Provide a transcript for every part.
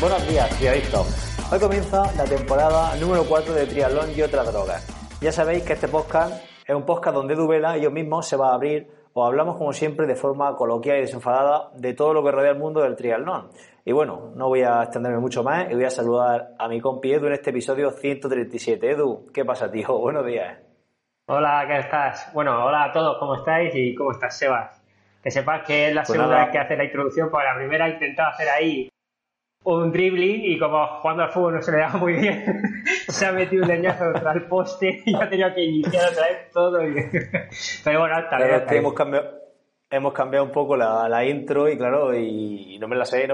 Buenos días, triadictos. Hoy comienza la temporada número 4 de Triatlón y Otra Droga. Ya sabéis que este podcast es un podcast donde Edu Vela y yo mismo se va a abrir, os hablamos como siempre de forma coloquial y desenfadada de todo lo que rodea el mundo del triatlón. Y bueno, no voy a extenderme mucho más y voy a saludar a mi compi Edu en este episodio 137. Edu, ¿qué pasa, tío? Buenos días. Hola, ¿qué estás? Bueno, hola a todos, ¿cómo estáis? ¿Y cómo estás, Sebas? Que sepas que es la segunda vez que haces la introducción, porque la primera he intentado hacer ahí un dribbling y como jugando al fútbol no se le da muy bien, se ha metido un leñazo contra el poste y ha tenido que iniciar otra vez todo. Y... pero bueno, hasta luego. Claro, hemos cambiado un poco la intro y claro, y no me la sé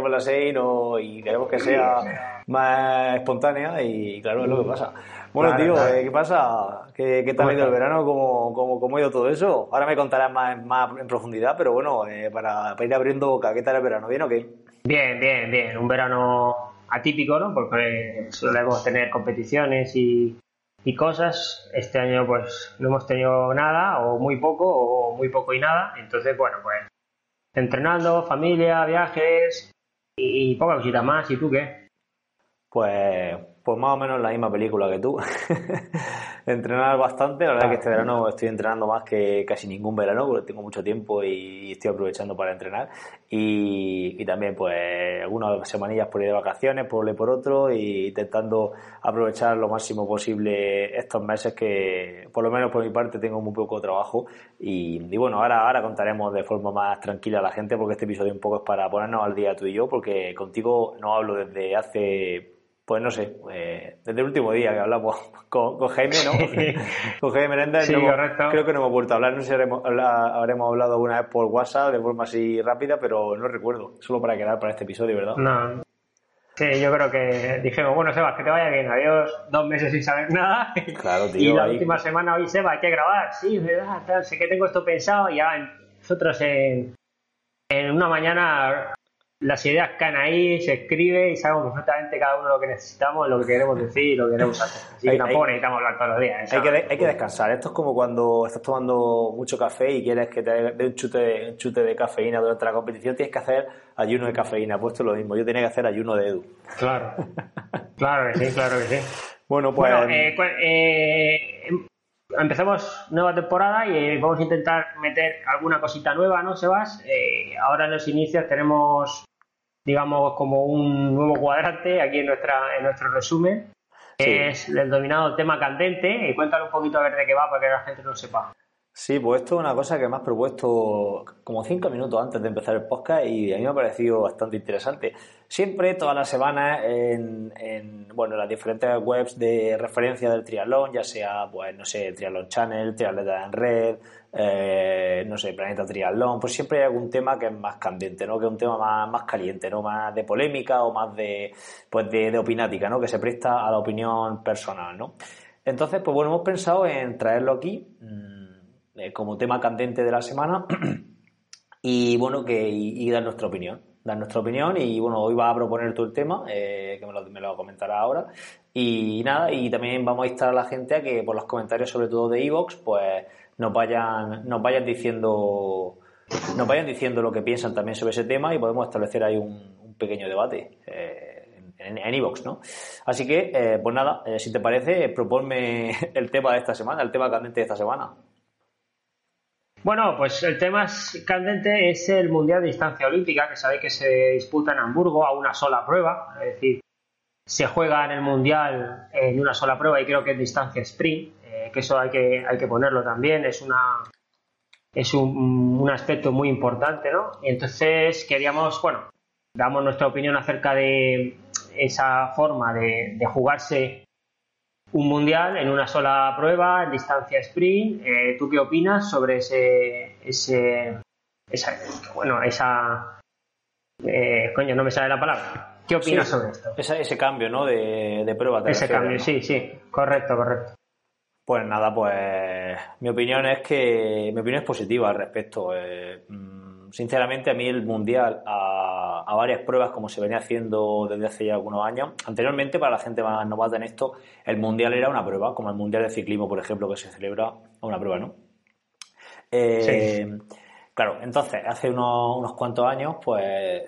y queremos que sea más espontánea y claro, es lo que pasa. Bueno, claro, tío, claro. ¿Qué pasa? ¿Qué tal ha ido el verano? ¿Cómo ha ido todo eso? Ahora me contarás más en profundidad, pero bueno, para ir abriendo boca, ¿qué tal el verano? ¿Bien o qué? Bien. Un verano atípico, ¿no? Porque solemos tener competiciones y cosas. Este año, pues, no hemos tenido nada, o muy poco y nada. Entonces, bueno, pues, entrenando, familia, viajes y poca cosita más. ¿Y tú qué? Pues más o menos la misma película que tú. Entrenar bastante, la verdad que este verano estoy entrenando más que casi ningún verano, porque tengo mucho tiempo y estoy aprovechando para entrenar. Y también pues algunas semanillas por ir de vacaciones, por uno y por otro, y intentando aprovechar lo máximo posible estos meses que, por lo menos por mi parte, tengo muy poco trabajo. Y bueno, ahora contaremos de forma más tranquila a la gente, porque este episodio un poco es para ponernos al día tú y yo, porque contigo no hablo desde hace... pues no sé, desde el último día que hablamos con Jaime, ¿no? Con Jaime Merenda, sí, creo que no hemos vuelto a hablar, no sé si habremos hablado alguna vez por WhatsApp de forma así rápida, pero no recuerdo, solo para quedar para este episodio, ¿verdad? No, sí, yo creo que dijimos, bueno, Sebas, que te vaya bien, adiós, 2 meses sin saber nada. Claro, tío. Y la última semana, hoy, Sebas, hay que grabar, sí, ¿verdad? Tal, sé que tengo esto pensado y ya nosotros en una mañana... las ideas caen ahí, se escribe y sabemos perfectamente cada uno lo que necesitamos, lo que queremos decir, lo que queremos hacer. Así que tampoco necesitamos hablar todos los días. Hay que descansar. Esto es como cuando estás tomando mucho café y quieres que te dé un chute de cafeína durante la competición, tienes que hacer ayuno de cafeína. Pues esto es lo mismo. Yo tenía que hacer ayuno de Edu. Claro. Claro que sí. Bueno, pues... bueno, empezamos nueva temporada y vamos a intentar meter alguna cosita nueva, ¿no, Sebas? Ahora en los inicios tenemos, digamos, como un nuevo cuadrante aquí en nuestro resumen, que sí. Es el denominado tema candente. Cuéntanos un poquito a ver de qué va para que la gente no sepa. Sí, pues esto es una cosa que me has propuesto como 5 minutos antes de empezar el podcast y a mí me ha parecido bastante interesante. Siempre, todas las semanas, en las diferentes webs de referencia del triatlón, ya sea, pues, no sé, Triathlon Channel, Triatleta en Red, Planeta Triathlon, pues siempre hay algún tema que es más candente, ¿no? Que es un tema más caliente, ¿no? Más de polémica o más de opinática, ¿no? Que se presta a la opinión personal, ¿no? Entonces, pues bueno, hemos pensado en traerlo aquí como tema candente de la semana y bueno, y dar nuestra opinión y bueno, hoy vas a proponer tú el tema, que me lo comentarás ahora y nada, y también vamos a instar a la gente a que por los comentarios, sobre todo de iVoox, pues nos vayan diciendo lo que piensan también sobre ese tema y podemos establecer ahí un pequeño debate en iVoox, ¿no? Así que, pues nada, si te parece, proponme el tema de esta semana, el tema candente de esta semana. Bueno, pues el tema candente es el Mundial de Distancia Olímpica, que sabéis que se disputa en Hamburgo a una sola prueba, es decir, se juega en el Mundial en una sola prueba y creo que es distancia sprint, que eso hay que ponerlo también, es un aspecto muy importante, ¿no? Entonces queríamos, bueno, damos nuestra opinión acerca de esa forma de jugarse un mundial en una sola prueba, en distancia sprint. ¿Tú qué opinas sobre ¿Qué opinas sobre esto? Ese cambio, ¿no? De prueba. Ese cambio, ¿no? Sí, correcto. Pues nada, pues mi opinión es positiva al respecto. Sinceramente, a mí el mundial a varias pruebas, como se venía haciendo desde hace ya algunos años. Anteriormente, para la gente más novata en esto, el mundial era una prueba, como el mundial de ciclismo, por ejemplo, que se celebra una prueba, ¿no? Sí. Claro, entonces, hace unos cuantos años, pues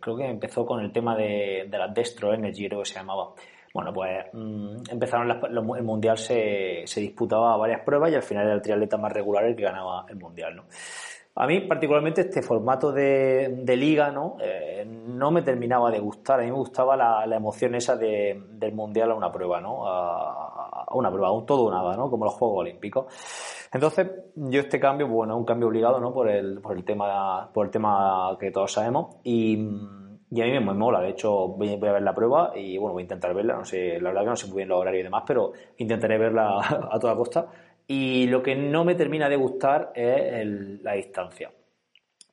creo que empezó con el tema de la Dextro Energy, creo que se llamaba. Bueno, pues empezaron el mundial se disputaba varias pruebas y al final era el triatleta más regular el que ganaba el mundial, ¿no? A mí, particularmente, este formato de liga, ¿no? No me terminaba de gustar. A mí me gustaba la emoción esa del mundial a una prueba, ¿no? A una prueba, a un todo o nada, ¿no? Como los Juegos Olímpicos. Entonces, yo este cambio, bueno, un cambio obligado, ¿no? Por el tema que todos sabemos. Y a mí me mola. De hecho, voy a ver la prueba y, bueno, voy a intentar verla. No sé, la verdad que no sé muy bien los horarios y demás, pero intentaré verla a toda costa. Y lo que no me termina de gustar es la distancia.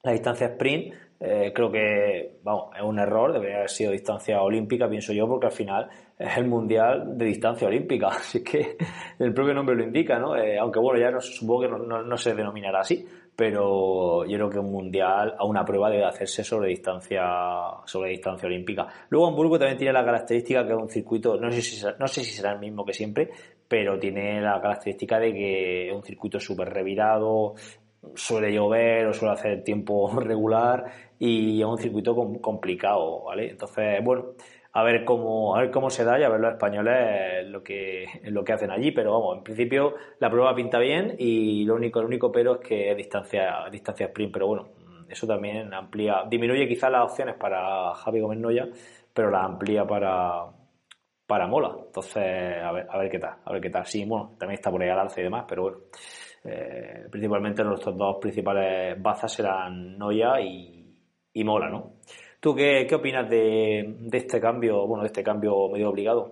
La distancia sprint, creo que, vamos, es un error, debería haber sido distancia olímpica, pienso yo, porque al final es el mundial de distancia olímpica. Así que el propio nombre lo indica, ¿no? Aunque, bueno, ya supongo que no se denominará así, pero yo creo que un mundial a una prueba debe hacerse sobre distancia olímpica. Luego Hamburgo también tiene la característica que es un circuito, no sé si será el mismo que siempre, pero tiene la característica de que es un circuito súper revirado, suele llover o suele hacer tiempo regular y es un circuito complicado, ¿vale? Entonces, bueno, a ver cómo se da y a ver los españoles lo que hacen allí, pero vamos, en principio la prueba pinta bien y el único pero es que es distancia sprint, pero bueno, eso también disminuye quizás las opciones para Javi Gómez Noya, pero las amplía para Mola. Entonces, a ver qué tal. Sí, bueno, también está por ahí al Arce y demás, pero bueno, principalmente nuestros dos principales bazas serán Noya y Mola, ¿no? ¿Tú qué opinas de este cambio, bueno, de este cambio medio obligado?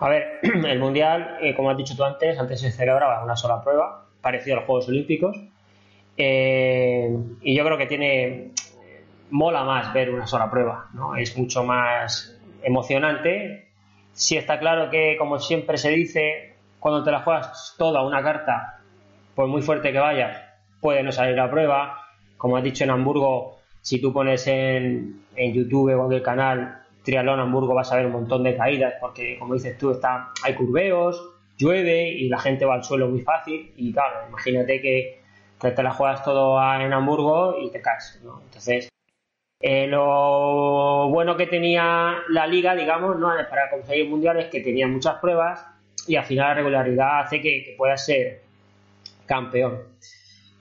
A ver, el mundial, como has dicho tú antes se celebraba una sola prueba, parecido a los Juegos Olímpicos, y yo creo que mola más ver una sola prueba, ¿no? Es mucho más emocionante. Sí, está claro que, como siempre se dice, cuando te la juegas toda una carta, por muy fuerte que vayas, puede no salir a prueba. Como has dicho, en Hamburgo, si tú pones en YouTube o en el canal Triatlón Hamburgo, vas a ver un montón de caídas, porque, como dices tú, hay curveos, llueve y la gente va al suelo muy fácil. Y claro, imagínate que te la juegas todo en Hamburgo y te caes, ¿no? Entonces, lo bueno que tenía la liga, digamos, ¿no?, para conseguir mundiales, que tenía muchas pruebas y al final la regularidad hace que puedas ser campeón.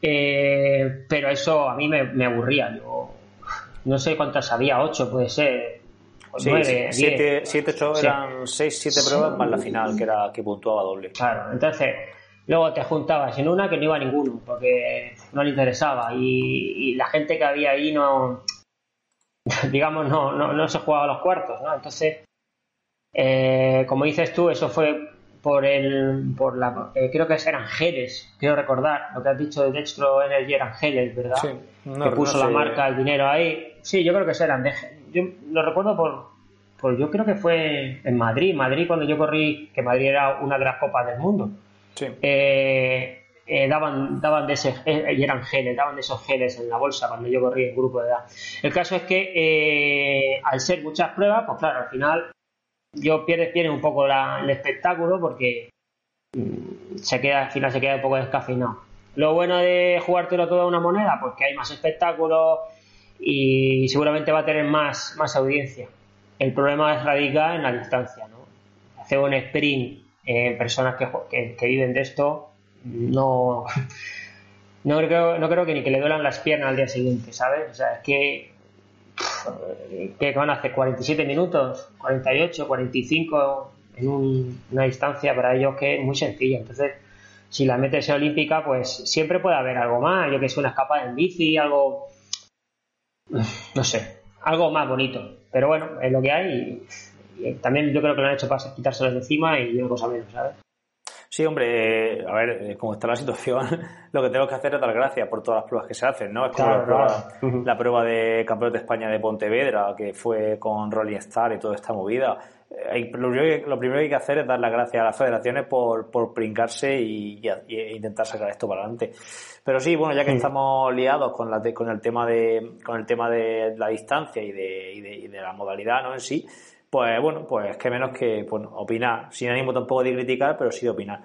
Pero eso a mí me aburría. Yo no sé cuántas había, 8 puede ser, 9, 10. 7, 8 eran 6, 7 pruebas más la final, que era que puntuaba doble. Claro, entonces luego te juntabas en una que no iba a ninguno porque no le interesaba y la gente que había ahí no... digamos, no se jugaba a los cuartos, ¿no? Entonces, como dices tú, eso fue por creo que eran geles, quiero recordar, lo que has dicho de Dextro Energy eran geles, ¿verdad? Sí. No, que puso la marca, el dinero ahí. Sí, yo creo que eran de geles. Yo lo recuerdo por yo creo que fue en Madrid cuando yo corrí, que Madrid era una de las copas del mundo. Sí. Daban de ese, y eran geles, daban de esos geles en la bolsa cuando yo corrí en grupo de edad. El caso es que al ser muchas pruebas, pues claro, al final pierdes un poco el espectáculo, porque al final se queda un poco descafeinado. Lo bueno de jugártelo toda una moneda, pues que hay más espectáculos y seguramente va a tener más audiencia. El problema radica en la distancia, ¿no? Hacer un sprint en personas que viven de esto, no creo que ni que le duelan las piernas al día siguiente, ¿sabes? O sea, es que van a hacer 47 minutos, 48, 45 en una distancia para ellos que es muy sencilla. Entonces, si la metes en olímpica, pues siempre puede haber algo más, yo que sé, una escapada en bici, algo, no sé, algo más bonito. Pero bueno, es lo que hay y también yo creo que lo han hecho para quitárselos de encima y una cosa menos, ¿sabes? Sí, hombre, a ver, como está la situación, lo que tenemos que hacer es dar gracias por todas las pruebas que se hacen, ¿no? Es como la prueba de Campeonato de España de Pontevedra, que fue con Rolling Star y toda esta movida. Lo primero que hay que hacer es dar las gracias a las federaciones por pringarse y intentar sacar esto para adelante. Pero sí, bueno, ya que estamos liados con el tema de la distancia y de la modalidad, ¿no?, en sí, pues bueno, pues qué menos que opinar, sin ánimo tampoco de criticar, pero sí de opinar.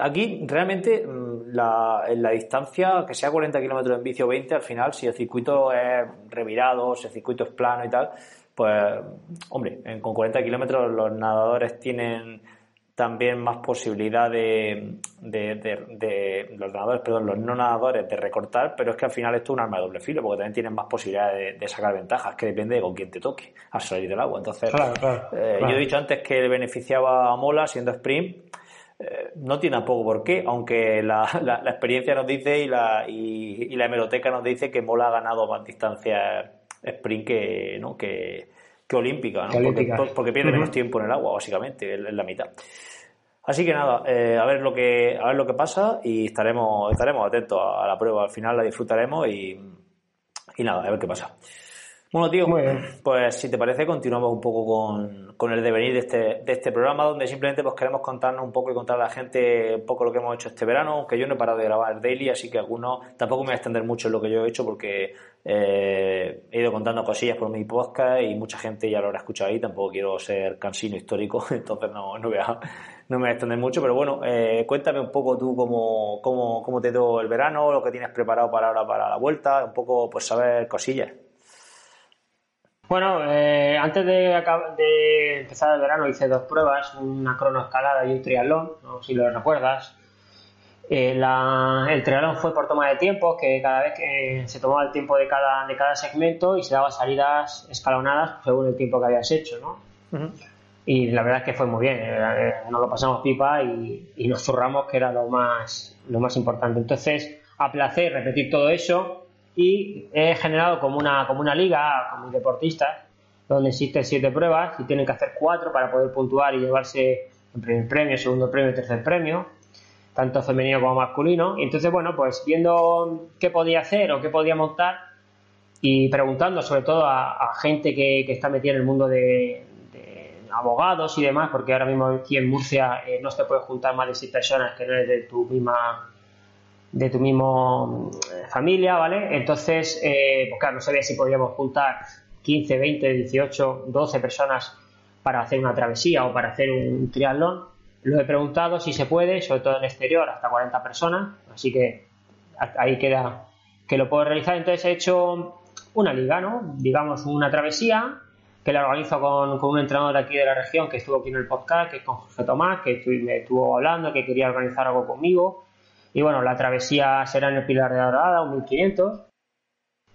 Aquí realmente la distancia, que sea 40 kilómetros en bici o 20, al final, si el circuito es revirado, si el circuito es plano y tal, pues hombre, con 40 kilómetros los nadadores tienen también más posibilidad los no nadadores de recortar, pero es que al final esto es un arma de doble filo, porque también tienen más posibilidad de sacar ventajas, que depende de con quién te toque al salir del agua. Entonces, claro. Yo he dicho antes que le beneficiaba a Mola siendo sprint. No tiene tampoco por qué, aunque la experiencia nos dice y la hemeroteca nos dice que Mola ha ganado más distancia sprint que olímpica, ¿no? Porque pierde menos tiempo en el agua, básicamente, en la mitad. Así que nada, a ver lo que pasa, y estaremos atentos a la prueba. Al final la disfrutaremos y nada, a ver qué pasa. Bueno, tío, pues si te parece continuamos un poco con el devenir de este programa, donde simplemente pues queremos contarnos un poco y contar a la gente un poco lo que hemos hecho este verano, aunque yo no he parado de grabar el daily, así que tampoco me voy a extender mucho en lo que yo he hecho, porque he ido contando cosillas por mi podcast y mucha gente ya lo habrá escuchado ahí, tampoco quiero ser cansino histórico, entonces no me voy a extender mucho, pero bueno, cuéntame un poco tú cómo te dio el verano, lo que tienes preparado para ahora, para la vuelta, un poco pues saber cosillas. Bueno, antes de empezar el verano hice dos pruebas, una cronoescalada y un triatlón, no sé si lo recuerdas. El triatlón fue por toma de tiempos, que cada vez que se tomaba el tiempo de cada segmento y se daba salidas escalonadas según el tiempo que habías hecho, ¿no? Uh-huh. Y la verdad es que fue muy bien, nos lo pasamos pipa y nos zurramos, que era lo más importante. Entonces, aplacé y repetí todo eso. Y he generado como una liga, como un deportista, donde existen 7 pruebas y tienen que hacer 4 para poder puntuar y llevarse el primer premio, segundo premio, tercer premio, tanto femenino como masculino. Y entonces, bueno, pues viendo qué podía hacer o qué podía montar y preguntando sobre todo a gente que está metida en el mundo de abogados y demás, porque ahora mismo aquí en Murcia no se puede juntar más de 6 personas que no es de tu misma... de tu mismo familia, ¿vale? Entonces, pues claro, no sabía si podíamos juntar 15, 20, 18, 12 personas para hacer una travesía o para hacer un triatlón. Lo he preguntado si se puede, sobre todo en el exterior, hasta 40 personas, así que ahí queda que lo puedo realizar. Entonces he hecho una liga, ¿no? Digamos, una travesía que la organizo con un entrenador de aquí de la región que estuvo aquí en el podcast, que es con José Tomás, que me estuvo hablando, que quería organizar algo conmigo. Y bueno, la travesía será en el Pilar de la Orada, un 1500.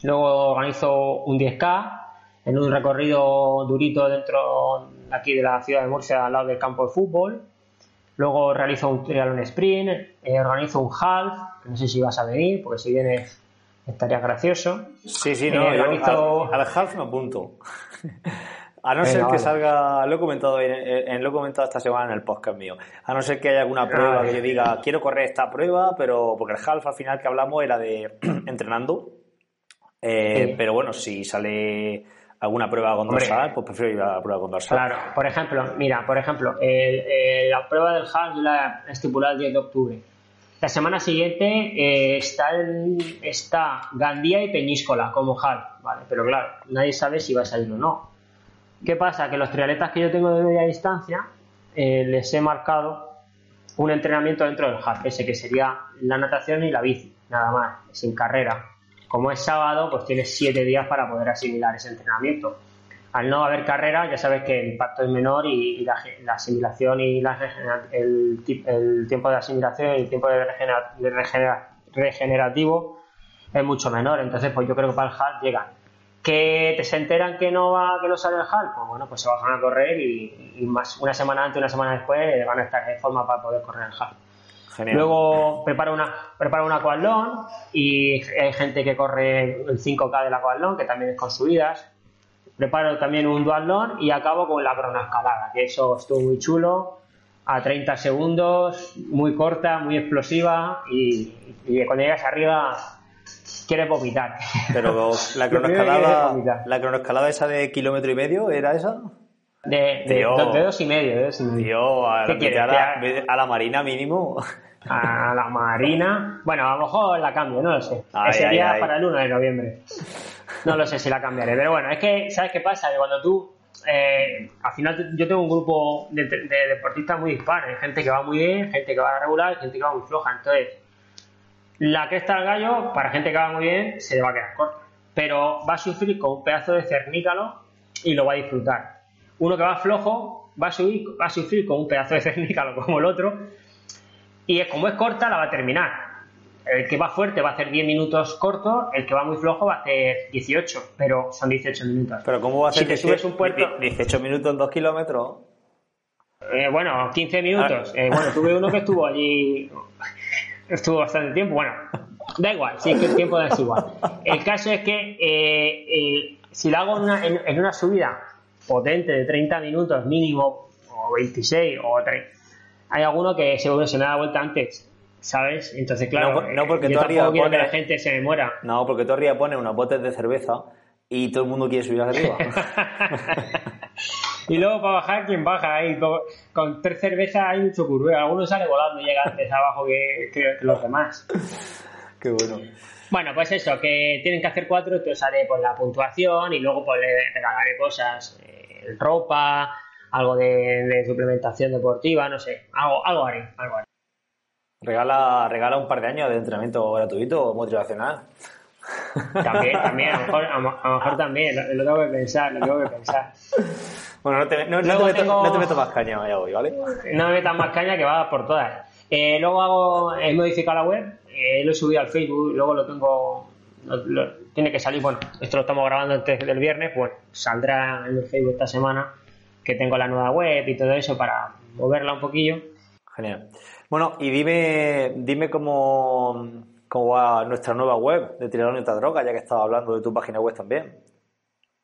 Luego organizo un 10K en un recorrido durito dentro aquí de la ciudad de Murcia, al lado del campo de fútbol. Luego realizo un triatlón sprint, organizo un half, que no sé si vas a venir, porque si vienes estaría gracioso. Sí, no, organizo... al half me apunto. A no ser que salga, lo he comentado esta semana en el podcast mío, a no ser que haya alguna prueba que yo diga, quiero correr esta prueba, pero porque el half al final que hablamos era de entrenando, pero bueno, si sale alguna prueba con dorsal, pues prefiero ir a la prueba con dorsal. Claro, por ejemplo, la prueba del half la estipulada el 10 de octubre. La semana siguiente está Gandía y Peñíscola como half, ¿vale? Pero claro, nadie sabe si va a salir o no. ¿Qué pasa? Que los triatletas que yo tengo de media distancia les he marcado un entrenamiento dentro del half, ese que sería la natación y la bici, nada más, sin carrera. Como es sábado, pues tienes 7 días para poder asimilar ese entrenamiento. Al no haber carrera, ya sabes que el impacto es menor y la asimilación y el tiempo de asimilación y el tiempo regenerativo es mucho menor. Entonces, pues yo creo que para el half llegan. ¿Que se enteran que no sale el half? Pues bueno, pues se bajan a correr y más una semana antes, una semana después van a estar de forma para poder correr el half. Genial. Luego preparo una coatlón y hay gente que corre el 5K de la coatlón, que también es con subidas. Preparo también un duatlón y acabo con la cronoescalada, que eso estuvo muy chulo, a 30 segundos, muy corta, muy explosiva y cuando llegas arriba... Quieres vomitar. Pero la cronoescalada esa de 1,5 kilómetros, ¿era esa? De 2,5. Dios, a la marina mínimo. A la marina. Bueno, a lo mejor la cambio, no lo sé. Ese día para el 1 de noviembre. No lo sé si la cambiaré. Pero bueno, es que, ¿sabes qué pasa? Que cuando tú al final yo tengo un grupo de deportistas muy dispares, hay gente que va muy bien, gente que va regular, gente que va muy floja, entonces la cresta del gallo, para gente que va muy bien, se le va a quedar corta, pero va a sufrir con un pedazo de cernícalo y lo va a disfrutar. Uno que va flojo va a sufrir con un pedazo de cernícalo como el otro, y como es corta, la va a terminar. El que va fuerte va a hacer 10 minutos cortos, el que va muy flojo va a hacer 18, pero son 18 minutos. Pero ¿cómo va a ser si te subes un puerto? 18 minutos en 2 kilómetros. Bueno, 15 minutos. Bueno, tuve uno que estuvo allí, estuvo bastante tiempo. Bueno, da igual, si es que el tiempo da igual. El caso es que si lo hago en una subida potente de 30 minutos mínimo, o 26, o 3, hay alguno que se me da la vuelta antes, ¿sabes? Entonces, claro, no porque yo tampoco quiero que la gente se me muera. No, porque tú arriba pones unos botes de cerveza y todo el mundo quiere subir arriba. Y luego para bajar, ¿quién baja? Ahí con 3 cervezas hay mucho curveo. Alguno sale volando y llega antes abajo que los demás. Qué bueno. Bueno, pues eso, que tienen que hacer 4, entonces haré pues la puntuación y luego pues le regalaré cosas, ropa, algo de suplementación deportiva, no sé, algo haré. Regala un par de años de entrenamiento gratuito o motivacional. También, a lo mejor también, lo tengo que pensar, Bueno, no te meto más caña ya hoy, ¿vale? No me metas más caña que va por todas. Luego he modificado la web, lo he subido al Facebook, luego lo tengo, tiene que salir, bueno, esto lo estamos grabando antes del viernes, pues saldrá en el Facebook esta semana, que tengo la nueva web y todo eso para moverla un poquillo. Genial. Bueno, y dime cómo va nuestra nueva web de Triatlón y Otra Droga, ya que estaba hablando de tu página web también.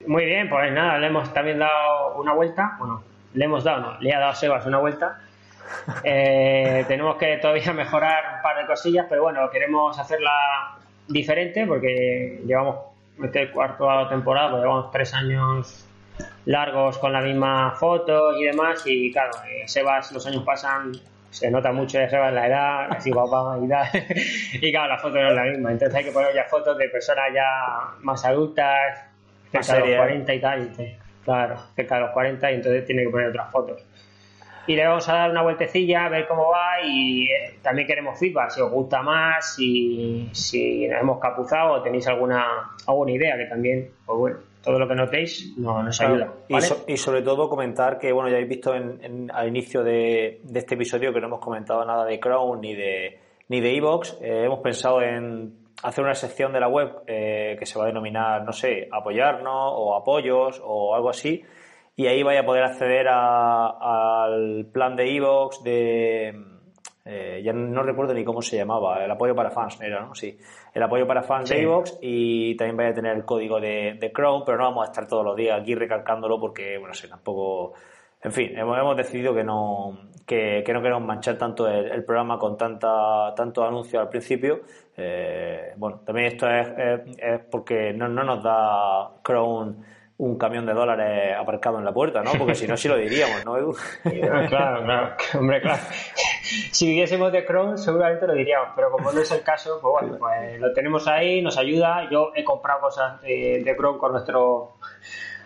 Muy bien, pues nada, le hemos también dado una vuelta, bueno, le ha dado Sebas una vuelta. Tenemos que todavía mejorar un par de cosillas, pero bueno, queremos hacerla diferente porque llevamos este cuarto temporada, pues llevamos 3 años largos con la misma foto y demás, y claro, Sebas, los años pasan, se nota mucho de Sebas la edad, así guapa y tal, y claro, la foto no es la misma, entonces hay que poner ya fotos de personas ya más adultas, cerca de los 40 y tal, claro, cerca de los 40, y entonces tiene que poner otras fotos. Y le vamos a dar una vueltecilla, a ver cómo va, y también queremos feedback, si os gusta más, si nos hemos capuzado o tenéis alguna idea, que también, pues bueno, todo lo que notéis nos ayuda, ¿vale? Y sobre todo comentar que, bueno, ya habéis visto al inicio de este episodio que no hemos comentado nada de Chrome ni de iVoox. Hemos pensado en hacer una sección de la web que se va a denominar, no sé, apoyarnos o apoyos o algo así. Y ahí vais a poder acceder al plan de iVoox ya no recuerdo ni cómo se llamaba, el apoyo para fans era, ¿no? Sí, el apoyo para fans, sí, de iVoox, y también vais a tener el código de Chrome, pero no vamos a estar todos los días aquí recalcándolo porque, bueno, sé, tampoco, en fin, hemos decidido que no queremos manchar tanto el programa con tantos anuncios al principio. Bueno, también esto es porque no nos da Chrome un camión de dólares aparcado en la puerta, ¿no? Porque si no, sí lo diríamos, ¿no, Edu? Claro, hombre, claro. Si viviésemos de Chrome, seguramente lo diríamos, pero como no es el caso, pues bueno, pues lo tenemos ahí, nos ayuda. Yo he comprado cosas de Chrome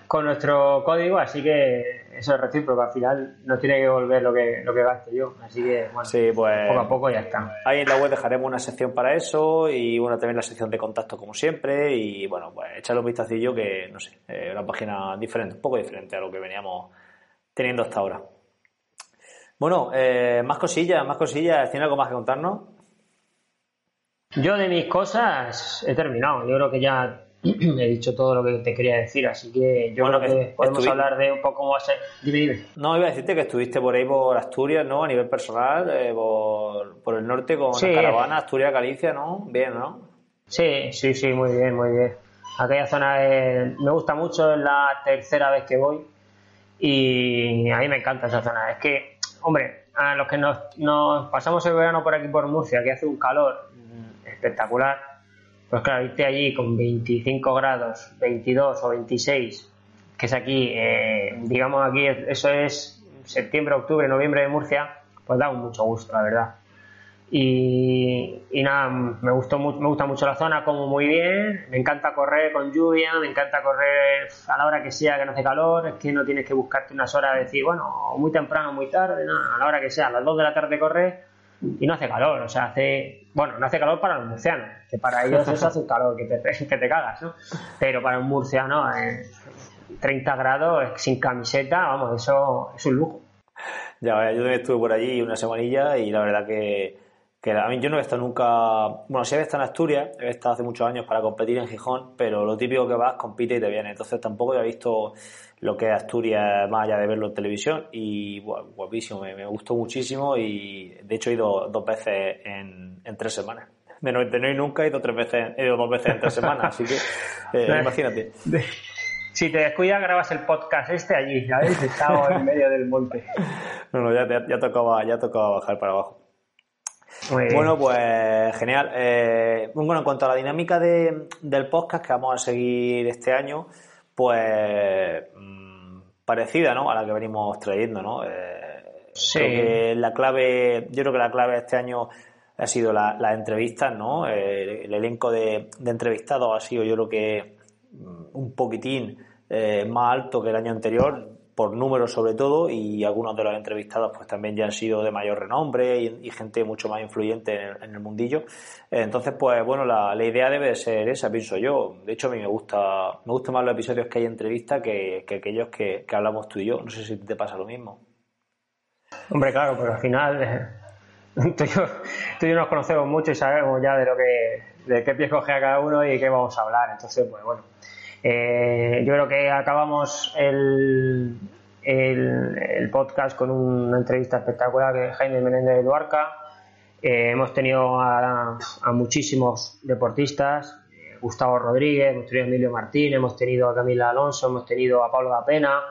con nuestro código, así que eso es recíproco, al final nos tiene que volver lo que gaste yo, así que bueno, sí, pues, poco a poco ya está. Ahí en la web dejaremos una sección para eso y bueno, también la sección de contacto como siempre, y bueno, pues echarle un vistacillo, que no sé, una página diferente, un poco diferente a lo que veníamos teniendo hasta ahora. Bueno, más cosillas, ¿tiene algo más que contarnos? Yo de mis cosas he terminado, yo creo que ya he dicho todo lo que te quería decir, así que yo, bueno, creo que podemos hablar de un poco cómo va a ser. Dime. No, iba a decirte que estuviste por ahí, por Asturias, ¿no? A nivel personal, por el norte con sí, la caravana, Asturias, Galicia, ¿no? Bien, ¿no? Sí, muy bien. Aquella zona me gusta mucho, es la 3ª vez que voy y a mí me encanta esa zona. Es que, hombre, a los que nos pasamos el verano por aquí, por Murcia, que hace un calor espectacular. Pues claro, irte allí con 25 grados, 22 o 26, que es aquí, digamos aquí, eso es septiembre, octubre, noviembre de Murcia, pues da mucho gusto, la verdad. Y nada, me gusta mucho la zona, como muy bien, me encanta correr con lluvia, me encanta correr a la hora que sea, que no hace calor, es que no tienes que buscarte unas horas de decir, bueno, muy temprano, muy tarde, nada, a la hora que sea, a las 2 de la tarde correr y no hace calor, o sea, hace, bueno, no hace calor para los murcianos, que para ellos eso hace un calor que te cagas, ¿no? Pero para un murciano 30 grados sin camiseta, vamos, eso es un lujo. Ya, yo estuve por allí una semanilla y la verdad que a mí yo no he estado nunca... Bueno, sí he estado en Asturias, he estado hace muchos años para competir en Gijón, pero lo típico que vas, compite y te viene. Entonces tampoco he visto lo que es Asturias más allá de verlo en televisión y bueno, guapísimo, me gustó muchísimo y de hecho he ido dos veces en 3 semanas. De no ir nunca, he ido 2 veces en 3 semanas, así que imagínate. Si te descuidas, grabas el podcast este allí, ¿sabes? Estamos en medio del monte. No, ya tocaba bajar para abajo. Bueno, pues genial. Bueno, en cuanto a la dinámica del podcast que vamos a seguir este año, pues parecida, ¿no?, a la que venimos trayendo, ¿no? Sí. Yo creo que la clave este año ha sido las entrevistas, ¿no? El elenco de entrevistados ha sido, yo creo que un poquitín más alto que el año anterior, por números sobre todo, y algunos de los entrevistados pues también ya han sido de mayor renombre y gente mucho más influyente en el mundillo. Entonces, pues bueno, la idea debe ser esa, pienso yo. De hecho, a mí me gusta más los episodios que hay entrevistas que aquellos que hablamos tú y yo. No sé si te pasa lo mismo. Hombre, claro, pero al final tú y yo nos conocemos mucho y sabemos ya de qué pies coge a cada uno y qué vamos a hablar. Entonces, pues bueno, yo creo que acabamos el podcast con una entrevista espectacular de Jaime Menéndez de Luarca. Hemos tenido a muchísimos deportistas, Gustavo Rodríguez, hemos tenido a Emilio Martín, hemos tenido a Camila Alonso, hemos tenido a Pablo da Pena,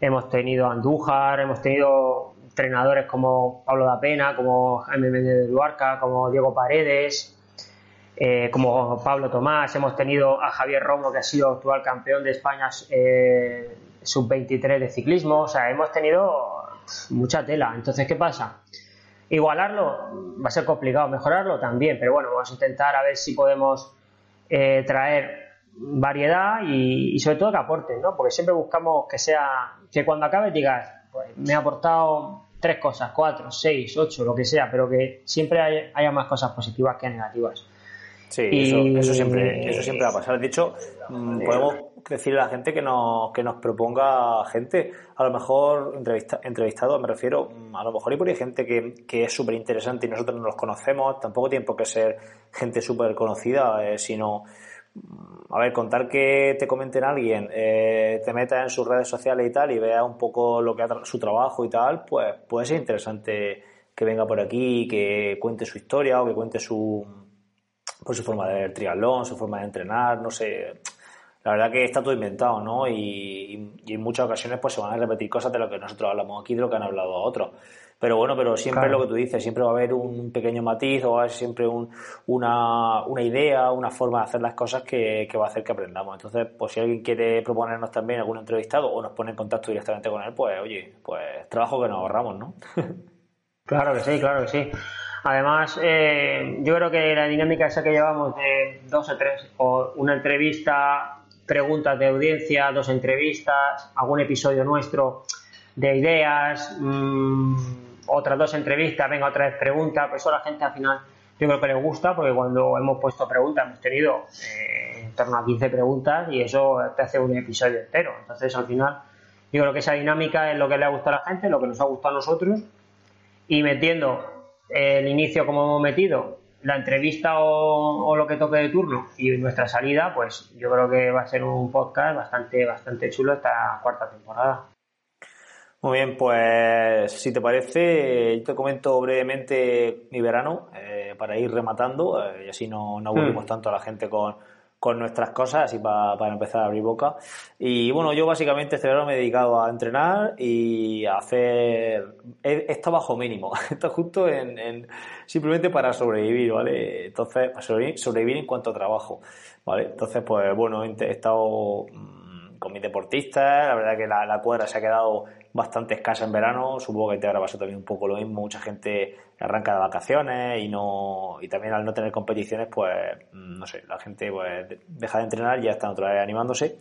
hemos tenido a Andújar, hemos tenido entrenadores como Pablo da Pena, como Jaime Menéndez de Luarca, como Diego Paredes, como Pablo Tomás. Hemos tenido a Javier Romo, que ha sido actual campeón de España sub-23 de ciclismo. O sea, hemos tenido mucha tela. Entonces, ¿qué pasa? Igualarlo va a ser complicado, mejorarlo también, pero bueno, vamos a intentar a ver si podemos traer variedad y sobre todo que aporten, ¿no? Porque siempre buscamos que cuando acabes digas, pues me ha aportado 3 cosas, 4, 6, 8, lo que sea, pero que siempre haya más cosas positivas que negativas. Sí, eso siempre va a pasar. De hecho, podemos decirle a la gente que nos proponga gente, a lo mejor entrevistados, me refiero, a lo mejor y por ahí gente que es súper interesante y nosotros no los conocemos, tampoco tiene por qué ser gente súper conocida, sino, a ver, contar que te comenten a alguien, te metas en sus redes sociales y tal y veas un poco lo que es su trabajo y tal, pues puede ser interesante que venga por aquí, que cuente su historia o que cuente su forma de ver triatlón, su forma de entrenar, no sé. La verdad que está todo inventado, ¿no? Y en muchas ocasiones pues se van a repetir cosas de lo que nosotros hablamos aquí, de lo que han hablado otros. Pero bueno, pero siempre, claro, lo que tú dices, siempre va a haber un pequeño matiz o va a haber siempre una idea, una forma de hacer las cosas que va a hacer que aprendamos. Entonces, pues si alguien quiere proponernos también algún entrevistado o nos pone en contacto directamente con él, pues oye, pues trabajo que nos ahorramos, ¿no? Claro que sí, claro que sí. Además, yo creo que la dinámica esa que llevamos de 2 o 3, o una entrevista, preguntas de audiencia, 2 entrevistas, algún episodio nuestro de ideas, otras 2 entrevistas, venga otra vez preguntas, pues eso a la gente al final yo creo que le gusta, porque cuando hemos puesto preguntas hemos tenido en torno a 15 preguntas y eso te hace un episodio entero. Entonces, al final, yo creo que esa dinámica es lo que le ha gustado a la gente, lo que nos ha gustado a nosotros, y metiendo el inicio como hemos metido, la entrevista o lo que toque de turno y nuestra salida, pues yo creo que va a ser un podcast bastante chulo esta 4ª temporada. Muy bien, pues si te parece, yo te comento brevemente mi verano para ir rematando y así no aburrimos tanto a la gente con nuestras cosas, así para empezar a abrir boca. Y bueno, yo básicamente este verano me he dedicado a entrenar y a hacer... Está bajo mínimo, está justo simplemente para sobrevivir, ¿vale? Entonces, sobrevivir en cuanto a trabajo, ¿vale? Entonces, pues bueno, he estado con mis deportistas. La verdad que la cuadra se ha quedado bastante escasa en verano. Supongo que te habrá pasado también un poco lo mismo. Mucha gente arranca de vacaciones y también al no tener competiciones, pues no sé, la gente pues deja de entrenar y ya están otra vez animándose.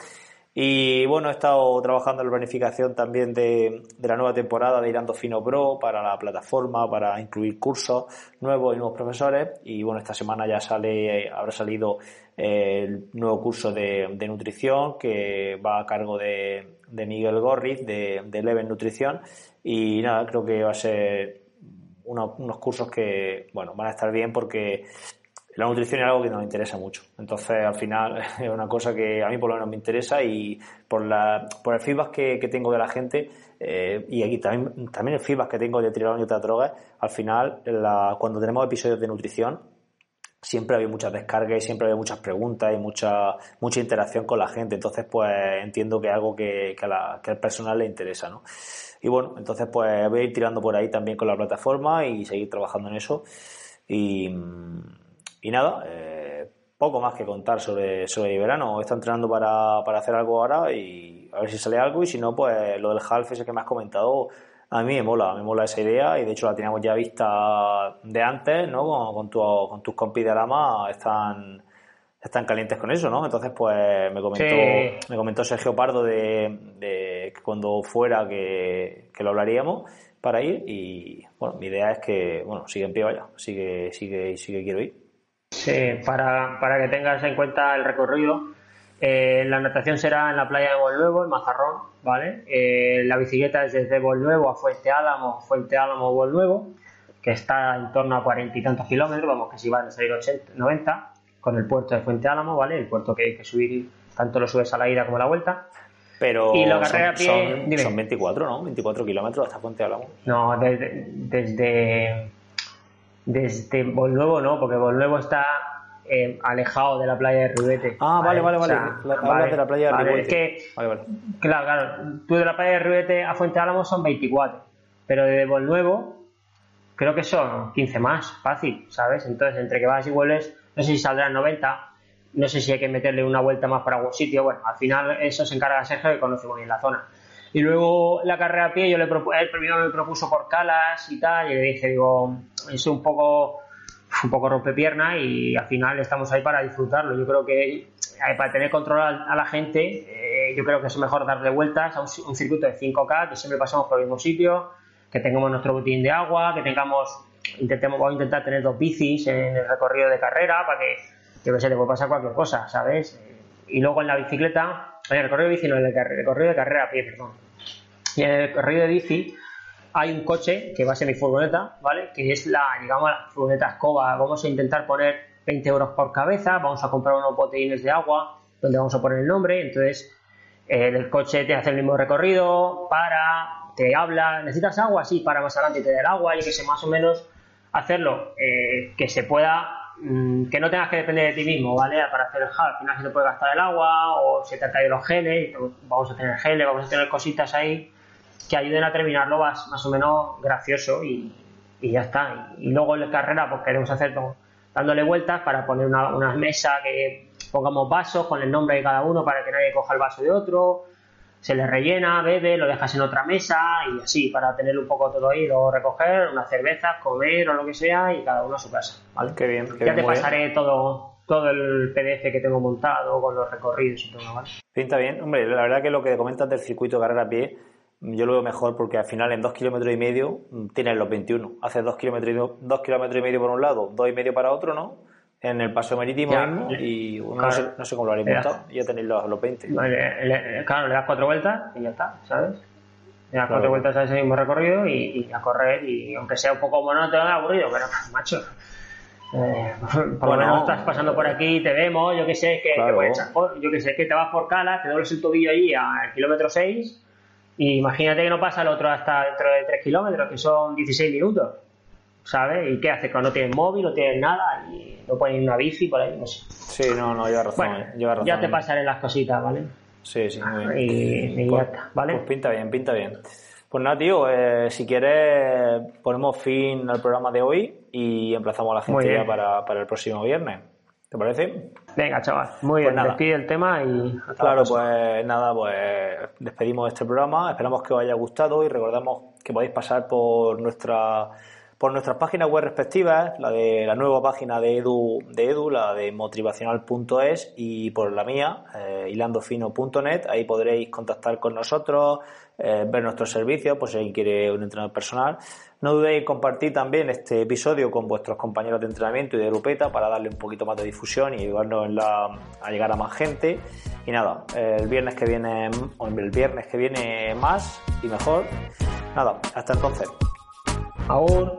Y bueno, he estado trabajando en la planificación también de la nueva temporada de Hilando Fino Pro para la plataforma, para incluir cursos nuevos y nuevos profesores. Y bueno, esta semana ya habrá salido el nuevo curso de nutrición que va a cargo de Miguel Gorriz de Eleven Nutrición. Y nada, creo que va a ser unos cursos que, bueno, van a estar bien porque la nutrición es algo que nos interesa mucho. Entonces, al final, es una cosa que a mí por lo menos me interesa, y por el feedback que tengo de la gente, y aquí también el feedback que tengo de Triatlón y Otras Drogas, al final, cuando tenemos episodios de nutrición, siempre había muchas descargas, siempre había muchas preguntas y mucha interacción con la gente. Entonces, pues entiendo que es algo que al personal le interesa, ¿no? Y bueno, entonces pues voy a ir tirando por ahí también con la plataforma y seguir trabajando en eso. Y nada, poco más que contar sobre el verano. Estoy entrenando para hacer algo ahora y a ver si sale algo, y si no, pues lo del half ese que me has comentado, a mí me mola esa idea, y de hecho la teníamos ya vista de antes, ¿no? Con tus compis de Alama están calientes con eso, ¿no? Entonces, pues me comentó Sergio Pardo de cuando fuera que lo hablaríamos para ir, y bueno, mi idea es que, bueno, sigue en pie, vaya, sigue quiero ir. Sí, para que tengas en cuenta el recorrido, la natación será en la playa de Bolnuevo, en Mazarrón, ¿vale? La bicicleta es desde Bolnuevo a Fuente Álamo, Bolnuevo, que está en torno a 40 y tantos kilómetros, vamos, que si van a salir 80, 90, con el puerto de Fuente Álamo, ¿vale? El puerto que hay que subir, tanto lo subes a la ida como a la vuelta. Pero y la carrera a pie, son 24, ¿no? 24 kilómetros hasta Fuente Álamo. No, desde Bolnuevo no, porque Bolnuevo está alejado de la playa de Rubete. Ah, vale. O sea, hablas de la playa de Rubete. Es que, vale. Claro, tú de la playa de Rubete a Fuente Álamo son 24, pero de Bolnuevo creo que son 15 más, fácil, ¿sabes? Entonces, entre que vas y vuelves, no sé si saldrán 90, no sé si hay que meterle una vuelta más para algún sitio. Bueno, al final eso se encarga Sergio, que conoce muy bien la zona. Y luego la carrera a pie, él primero me propuso por Calas y tal, y le dije, digo, es un poco rompepierna, y al final estamos ahí para disfrutarlo. Yo creo que para tener control a la gente, yo creo que es mejor darle vueltas a un circuito de 5K, que siempre pasamos por el mismo sitio, que tengamos nuestro botín de agua, que vamos a intentar tener dos bicis en el recorrido de carrera, para que, yo qué sé, te puede pasar cualquier cosa, ¿sabes? Y luego en la bicicleta, en el recorrido de bici, no, en el recorrido de carrera a pie, perdón. Y en el recorrido de bici hay un coche que va a ser mi furgoneta, ¿vale? Que es la furgoneta escoba. Vamos a intentar poner 20 euros por cabeza, vamos a comprar unos botellines de agua donde vamos a poner el nombre. Entonces, el coche te hace el mismo recorrido, para, te habla, ¿necesitas agua? Sí, para más adelante y te da el agua, y que sé, más o menos hacerlo, que se pueda, que no tengas que depender de ti mismo, ¿vale? Para hacer el half, al final se te puede gastar el agua, o se te han caído los geles, vamos a tener geles, vamos a tener cositas ahí que ayuden a terminarlo más o menos gracioso, y ya está. Y luego en la carrera, pues queremos hacer dándole vueltas para poner una mesa, que pongamos vasos con el nombre de cada uno para que nadie coja el vaso de otro, se le rellena, bebe, lo dejas en otra mesa, y así, para tener un poco todo ahí, luego recoger unas cervezas, comer o lo que sea, y cada uno a su casa, ¿vale? Qué bien, qué ya bien, te pasaré bien. Todo el PDF que tengo montado con los recorridos y todo, ¿vale? Pinta bien. Hombre, la verdad que lo que comentas del circuito de carrera a pie, yo lo veo mejor, porque al final en 2,5 kilómetros tienes los 21. Haces 2,5 kilómetros por un lado, 2,5 para otro, ¿no? En el paso marítimo ya, mismo, y claro, no sé cómo lo haré montado, ya tenéis los 20. Claro, le das 4 vueltas y ya está, ¿sabes? Le das 4 vueltas a ese mismo recorrido y a correr, y aunque sea un poco monótono, aburrido, pero macho, por lo menos estás pasando por aquí, te vemos, yo que sé, que claro, te puedes echar, yo que sé, que te vas por Cala, te doblas el tobillo allí al kilómetro 6, y imagínate que no pasa el otro hasta dentro de 3 kilómetros, que son 16 minutos. ¿Sabes? ¿Y qué haces? Cuando no tienes móvil, no tienes nada, y no pones una bici por ahí, no sé. Sí, no, lleva razón. Bueno, ya te pasaré las cositas, ¿vale? Sí, muy bien. Y pues, ya está, ¿vale? Pues pinta bien. Pues nada, tío, si quieres ponemos fin al programa de hoy y emplazamos a la gente ya para el próximo viernes. ¿Te parece? Venga, chaval. Muy bien, pues despide el tema y... Claro, pues nada, pues despedimos este programa. Esperamos que os haya gustado y recordamos que podéis pasar por nuestras páginas web respectivas, la de la nueva página de Edu, la de motivacional.es, y por la mía, hilandofino.net. Ahí podréis contactar con nosotros, ver nuestros servicios, pues si alguien quiere un entrenador personal. No dudéis en compartir también este episodio con vuestros compañeros de entrenamiento y de grupeta para darle un poquito más de difusión y ayudarnos a llegar a más gente. Y nada, el viernes que viene más y mejor. Nada, hasta entonces. Ahora.